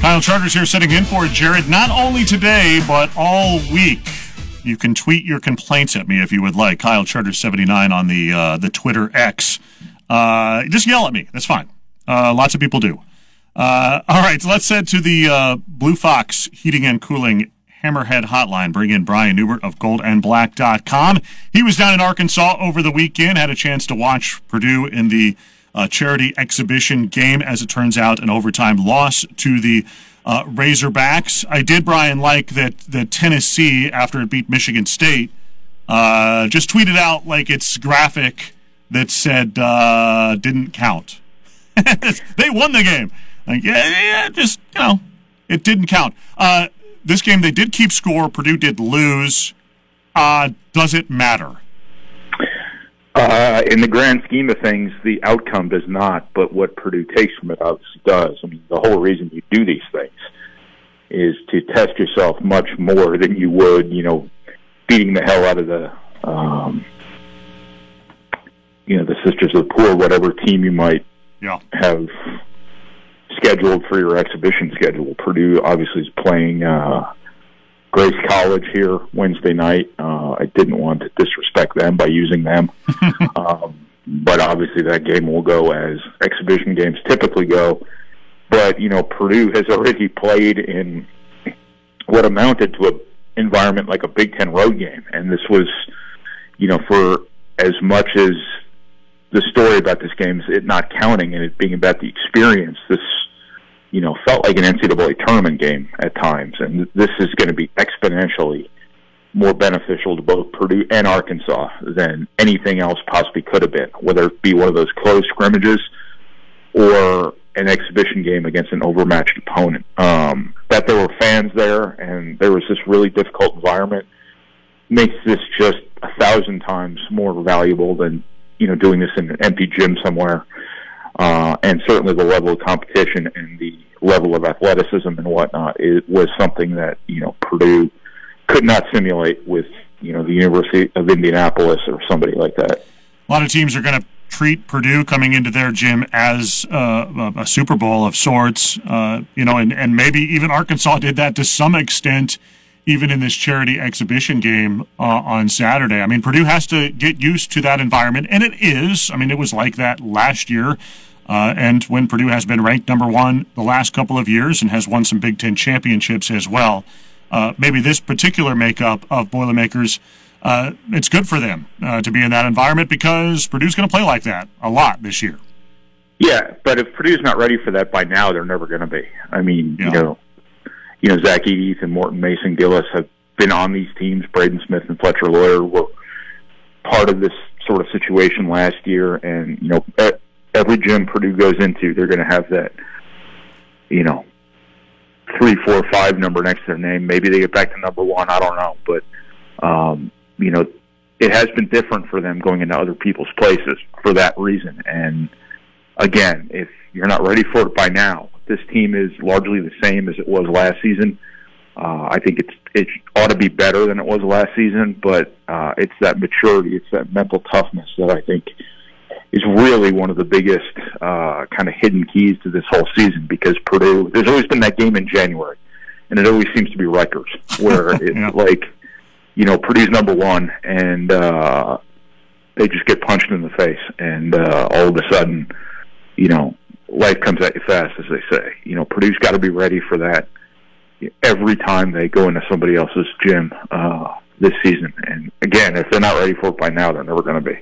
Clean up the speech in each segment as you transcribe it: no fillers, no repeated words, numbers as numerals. Kyle Charters here sitting in for Jared, not only today, but all week. You can tweet your complaints at me if you would like. Kyle Charters 79 on the Twitter X. Just yell at me. That's fine. Lots of people do. All right, so let's head to the Blue Fox Heating and Cooling Hammerhead Hotline. Bring in Brian Neubert of goldandblack.com. He was down in Arkansas over the weekend, had a chance to watch Purdue in the charity exhibition game, as it turns out, an overtime loss to the Razorbacks. I did, Brian, like that Tennessee, after it beat Michigan State, just tweeted out like its graphic that said didn't count. They won the game. Like, yeah, just, you know, it didn't count. This game, they did keep score. Purdue did lose. Does it matter? In the grand scheme of things, the outcome does not, but what Purdue takes from it obviously does. I mean, the whole reason you do these things is to test yourself much more than you would, you know, beating the hell out of the, you know, the Sisters of the Poor, whatever team you might have scheduled for your exhibition schedule. Purdue obviously is playing Grace College here Wednesday night. I didn't want to disrespect them by using them. But obviously that game will go as exhibition games typically go. But, you know, Purdue has already played in what amounted to an environment like a Big Ten road game. And this was, you know, for as much as the story about this game is it not counting and it being about the experience, this, you know, felt like an NCAA tournament game at times, and this is going to be exponentially more beneficial to both Purdue and Arkansas than anything else possibly could have been, whether it be one of those close scrimmages or an exhibition game against an overmatched opponent. That there were fans there and there was this really difficult environment makes this just 1,000 times more valuable than, you know, doing this in an empty gym somewhere. And certainly the level of competition and the level of athleticism and whatnot, it was something that, you know, Purdue could not simulate with, you know, the University of Indianapolis or somebody like that. A lot of teams are going to treat Purdue coming into their gym as a Super Bowl of sorts, you know, and maybe even Arkansas did that to some extent, even in this charity exhibition game on Saturday. I mean, Purdue has to get used to that environment, and it is. I mean, it was like that last year, and when Purdue has been ranked number one the last couple of years and has won some Big Ten championships as well. Maybe this particular makeup of Boilermakers, it's good for them to be in that environment because Purdue's going to play like that a lot this year. Yeah, but if Purdue's not ready for that by now, they're never going to be. I mean, you know, Zach Edey, Ethan Morton, Mason Gillis have been on these teams. Braden Smith and Fletcher Loyer were part of this sort of situation last year. And, you know, at every gym Purdue goes into, they're going to have that, you know, 3, 4, 5 number next to their name. Maybe they get back to number one. I don't know. But, you know, it has been different for them going into other people's places for that reason. And, again, if you're not ready for it by now, this team is largely the same as it was last season. I think it ought to be better than it was last season, but it's that maturity, it's that mental toughness that I think is really one of the biggest kind of hidden keys to this whole season, because Purdue, there's always been that game in January, and it always seems to be Rutgers, where it's like, you know, Purdue's number one, and they just get punched in the face, and all of a sudden, you know, life comes at you fast, as they say. You know, Purdue's got to be ready for that every time they go into somebody else's gym this season. And, again, if they're not ready for it by now, they're never going to be.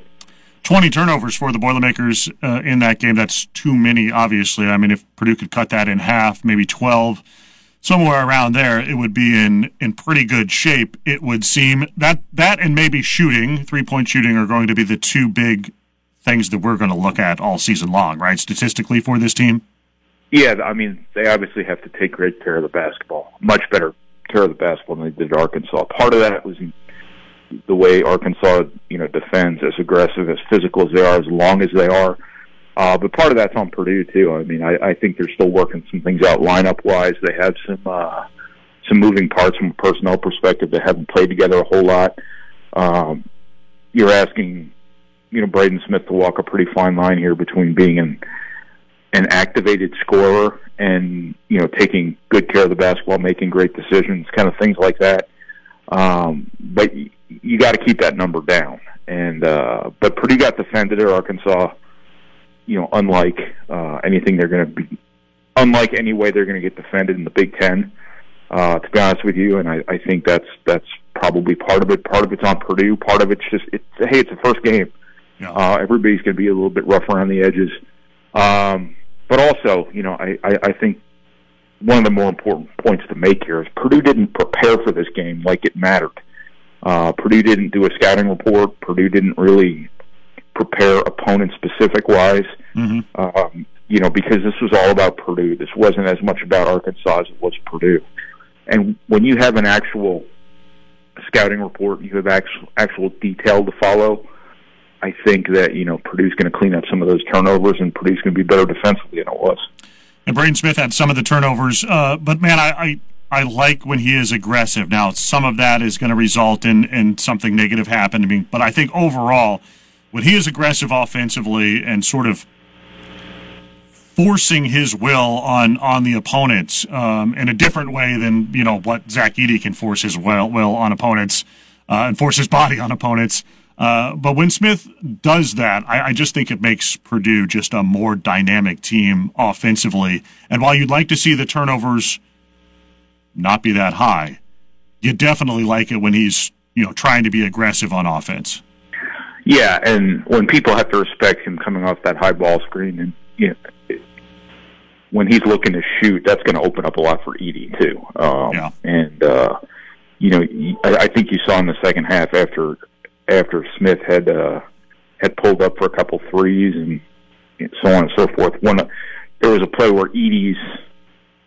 20 turnovers for the Boilermakers in that game. That's too many, obviously. I mean, if Purdue could cut that in half, maybe 12, somewhere around there, it would be in pretty good shape, it would seem. That and maybe shooting, three-point shooting, are going to be the two big things that we're going to look at all season long, right, statistically for this team? Yeah, I mean, they obviously have to take great care of the basketball, much better care of the basketball than they did Arkansas. Part of that was the way Arkansas, you know, defends, as aggressive, as physical as they are, as long as they are. But part of that's on Purdue, too. I mean, I think they're still working some things out lineup-wise. They have some moving parts from a personnel perspective. They haven't played together a whole lot. You're asking, you know, Braden Smith to walk a pretty fine line here between being an an activated scorer and, you know, taking good care of the basketball, making great decisions, kind of things like that. But you got to keep that number down. And but Purdue got defended at Arkansas, you know, unlike any way they're going to get defended in the Big Ten, to be honest with you. And I think that's probably part of it. Part of it's on Purdue. Part of it's just, it's the first game. Yeah. Everybody's going to be a little bit rough around the edges. But also, you know, I think one of the more important points to make here is Purdue didn't prepare for this game like it mattered. Purdue didn't do a scouting report. Purdue didn't really prepare opponent-specific-wise, you know, because this was all about Purdue. This wasn't as much about Arkansas as it was Purdue. And when you have an actual scouting report and you have actual detail to follow, I think that, you know, Purdue's going to clean up some of those turnovers, and Purdue's going to be better defensively than it was. And Braden Smith had some of the turnovers, but, man, I like when he is aggressive. Now, some of that is going to result in something negative happening. I mean, but I think overall, when he is aggressive offensively and sort of forcing his will on the opponents in a different way than, you know, what Zach Edey can force his will on opponents and force his body on opponents. But when Smith does that, I just think it makes Purdue just a more dynamic team offensively. And while you'd like to see the turnovers not be that high, you definitely like it when he's, you know, trying to be aggressive on offense. Yeah, and when people have to respect him coming off that high ball screen, and you know, when he's looking to shoot, that's going to open up a lot for Edey too. Yeah. And you know, I think you saw in the second half after Smith had pulled up for a couple threes and so on and so forth. There was a play where Edey's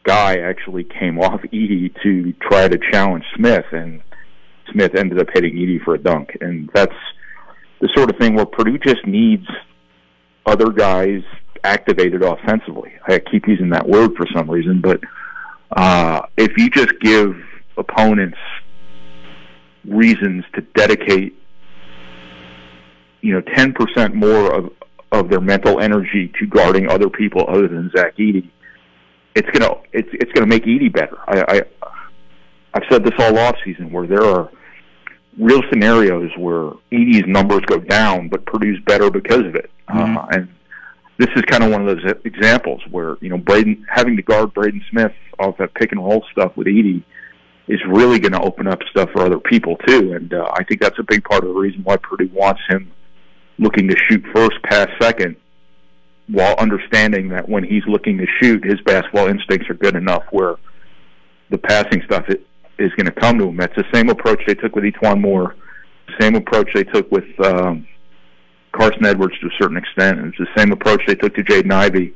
guy actually came off Edey to try to challenge Smith, and Smith ended up hitting Edey for a dunk. And that's the sort of thing where Purdue just needs other guys activated offensively. I keep using that word for some reason, but if you just give opponents reasons to dedicate, you know, 10% more of their mental energy to guarding other people other than Zach Edey, it's gonna make Edey better. I've said this all off season, where there are real scenarios where Edey's numbers go down, but Purdue's better because of it. Mm-hmm. And this is kind of one of those examples where, you know, having to guard Braden Smith off that pick and roll stuff with Edey is really going to open up stuff for other people too. And I think that's a big part of the reason why Purdue wants him looking to shoot first, pass second, while understanding that when he's looking to shoot, his basketball instincts are good enough where the passing stuff is going to come to him. That's the same approach they took with Etwan Moore, same approach they took with Carson Edwards to a certain extent, and it's the same approach they took to Jaden Ivey,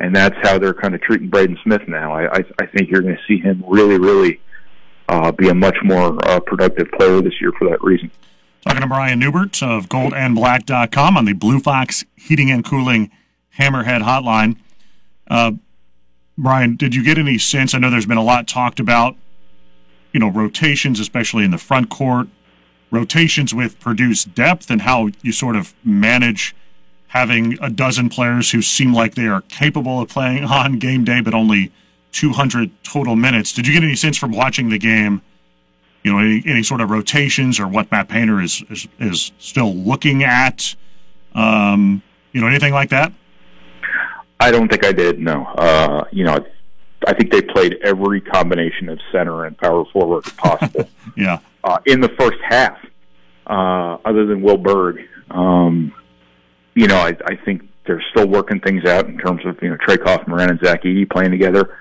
and that's how they're kind of treating Braden Smith now. I think you're going to see him really, really be a much more productive player this year for that reason. Talking to Brian Neubert of goldandblack.com on the Blue Fox Heating and Cooling Hammerhead Hotline. Brian, did you get any sense? I know there's been a lot talked about, you know, rotations, especially in the front court, rotations with Purdue's depth, and how you sort of manage having a dozen players who seem like they are capable of playing on game day, but only 200 total minutes. Did you get any sense from watching the game, you know, any sort of rotations or what Matt Painter is still looking at, you know, anything like that? I don't think I did, no. You know, I think they played every combination of center and power forward possible. Yeah. In the first half, other than Will Berg, you know, I think they're still working things out in terms of, you know, Trey Kaufman-Renn and Zach Edey playing together.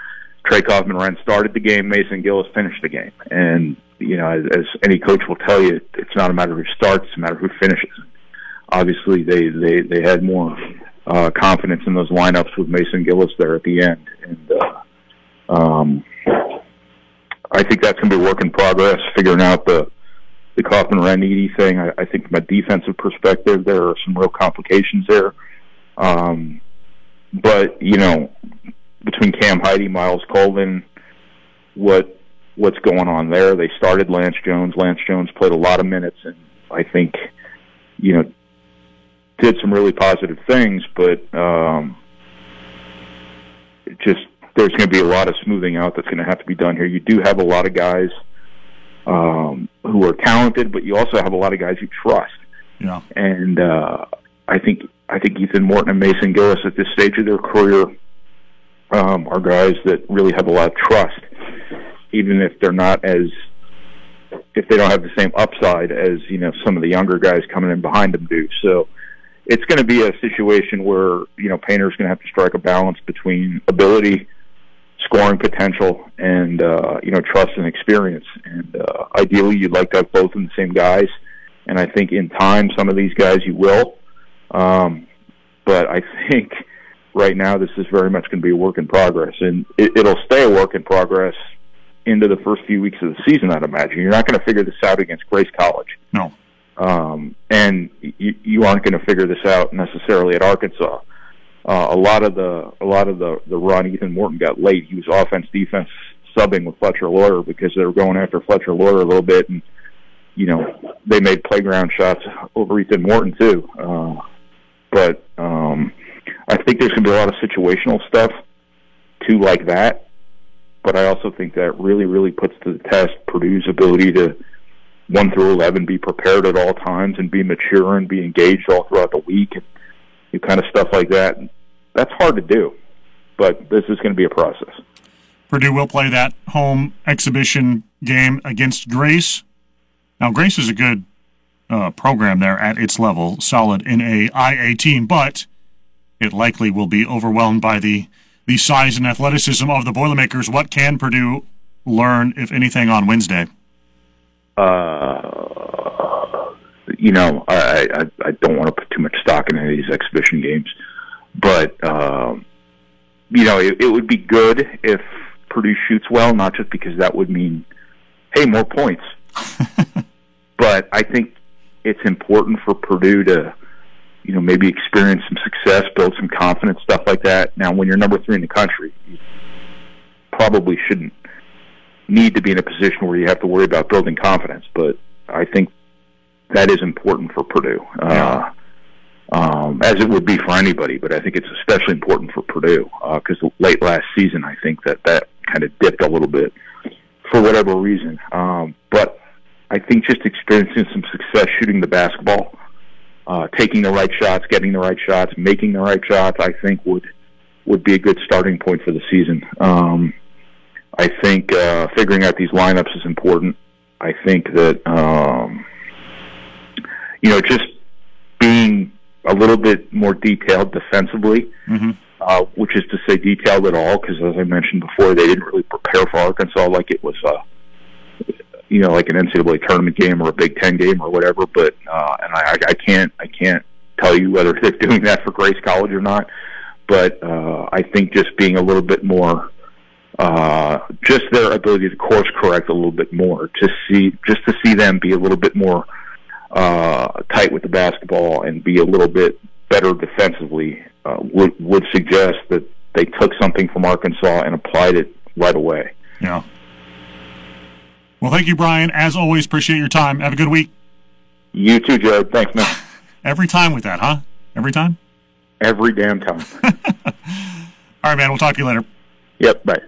Trey Kaufman-Renn started the game. Mason Gillis finished the game. And, you know, as any coach will tell you, it's not a matter of who starts, it's a matter of who finishes. Obviously, they had more confidence in those lineups with Mason Gillis there at the end. And I think that's going to be a work in progress, figuring out the Kaufman-Renn Edey thing. I think from a defensive perspective, there are some real complications there. But, you know, between Cam Heide, Miles Colvin, what's going on there? They started Lance Jones. Lance Jones played a lot of minutes, and I think, you know, did some really positive things. But just there's going to be a lot of smoothing out that's going to have to be done here. You do have a lot of guys who are talented, but you also have a lot of guys you trust. Yeah. And I think Ethan Morton and Mason Gillis at this stage of their career are guys that really have a lot of trust, even if they're not as if they don't have the same upside as, you know, some of the younger guys coming in behind them do. So it's going to be a situation where, you know, Painter's going to have to strike a balance between ability, scoring potential, and, you know, trust and experience. And ideally, you'd like to have both in the same guys. And I think in time, some of these guys you will. But I think right now this is very much going to be a work in progress. And it'll stay a work in progress into the first few weeks of the season, I'd imagine. You're not going to figure this out against Grace College. No. And you aren't going to figure this out necessarily at Arkansas. A lot of the run Ethan Morton got late. He was offense defense subbing with Fletcher Loyer because they were going after Fletcher Loyer a little bit, and you know they made playground shots over Ethan Morton too. But I think there's going to be a lot of situational stuff too like that. But I also think that really puts to the test Purdue's ability to 1 through 11, be prepared at all times and be mature and be engaged all throughout the week and you kind of stuff like that. That's hard to do, but this is going to be a process. Purdue will play that home exhibition game against Grace. Now, Grace is a good program there at its level, solid in a IA team, but it likely will be overwhelmed by the size and athleticism of the Boilermakers. What can Purdue learn, if anything, on Wednesday? I don't want to put too much stock in any of these exhibition games, but it would be good if Purdue shoots well, not just because that would mean, hey, more points. But I think it's important for Purdue to, you know, maybe experience some success, build some confidence, stuff like that. Now, when you're number 3 in the country, you probably shouldn't need to be in a position where you have to worry about building confidence, but I think that is important for Purdue, as it would be for anybody, but I think it's especially important for Purdue because late last season I think that kind of dipped a little bit for whatever reason, but I think just experiencing some success shooting the basketball, taking the right shots, getting the right shots, making the right shots, I think would be a good starting point for the season. I think figuring out these lineups is important. I think that, just being a little bit more detailed defensively, which is to say detailed at all, because as I mentioned before, they didn't really prepare for Arkansas like it was, like an NCAA tournament game or a Big Ten game or whatever. But and I can't tell you whether they're doing that for Grace College or not. But I think just being a little bit more. Just their ability to course correct a little bit more, to see them be a little bit more tight with the basketball and be a little bit better defensively would suggest that they took something from Arkansas and applied it right away. Yeah. Well, thank you, Brian. As always, appreciate your time. Have a good week. You too, Joe. Thanks, man. Every time with that, huh? Every time? Every damn time. All right, man. We'll talk to you later. Yep. Bye.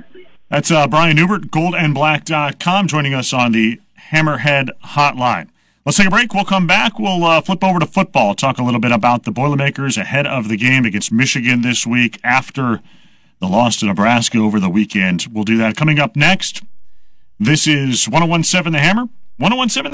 That's Brian Neubert, goldandblack.com, joining us on the Hammerhead Hotline. Let's take a break. We'll come back. We'll flip over to football, talk a little bit about the Boilermakers ahead of the game against Michigan this week after the loss to Nebraska over the weekend. We'll do that coming up next. This is 101.7 The Hammer. 101.7 The Hammer.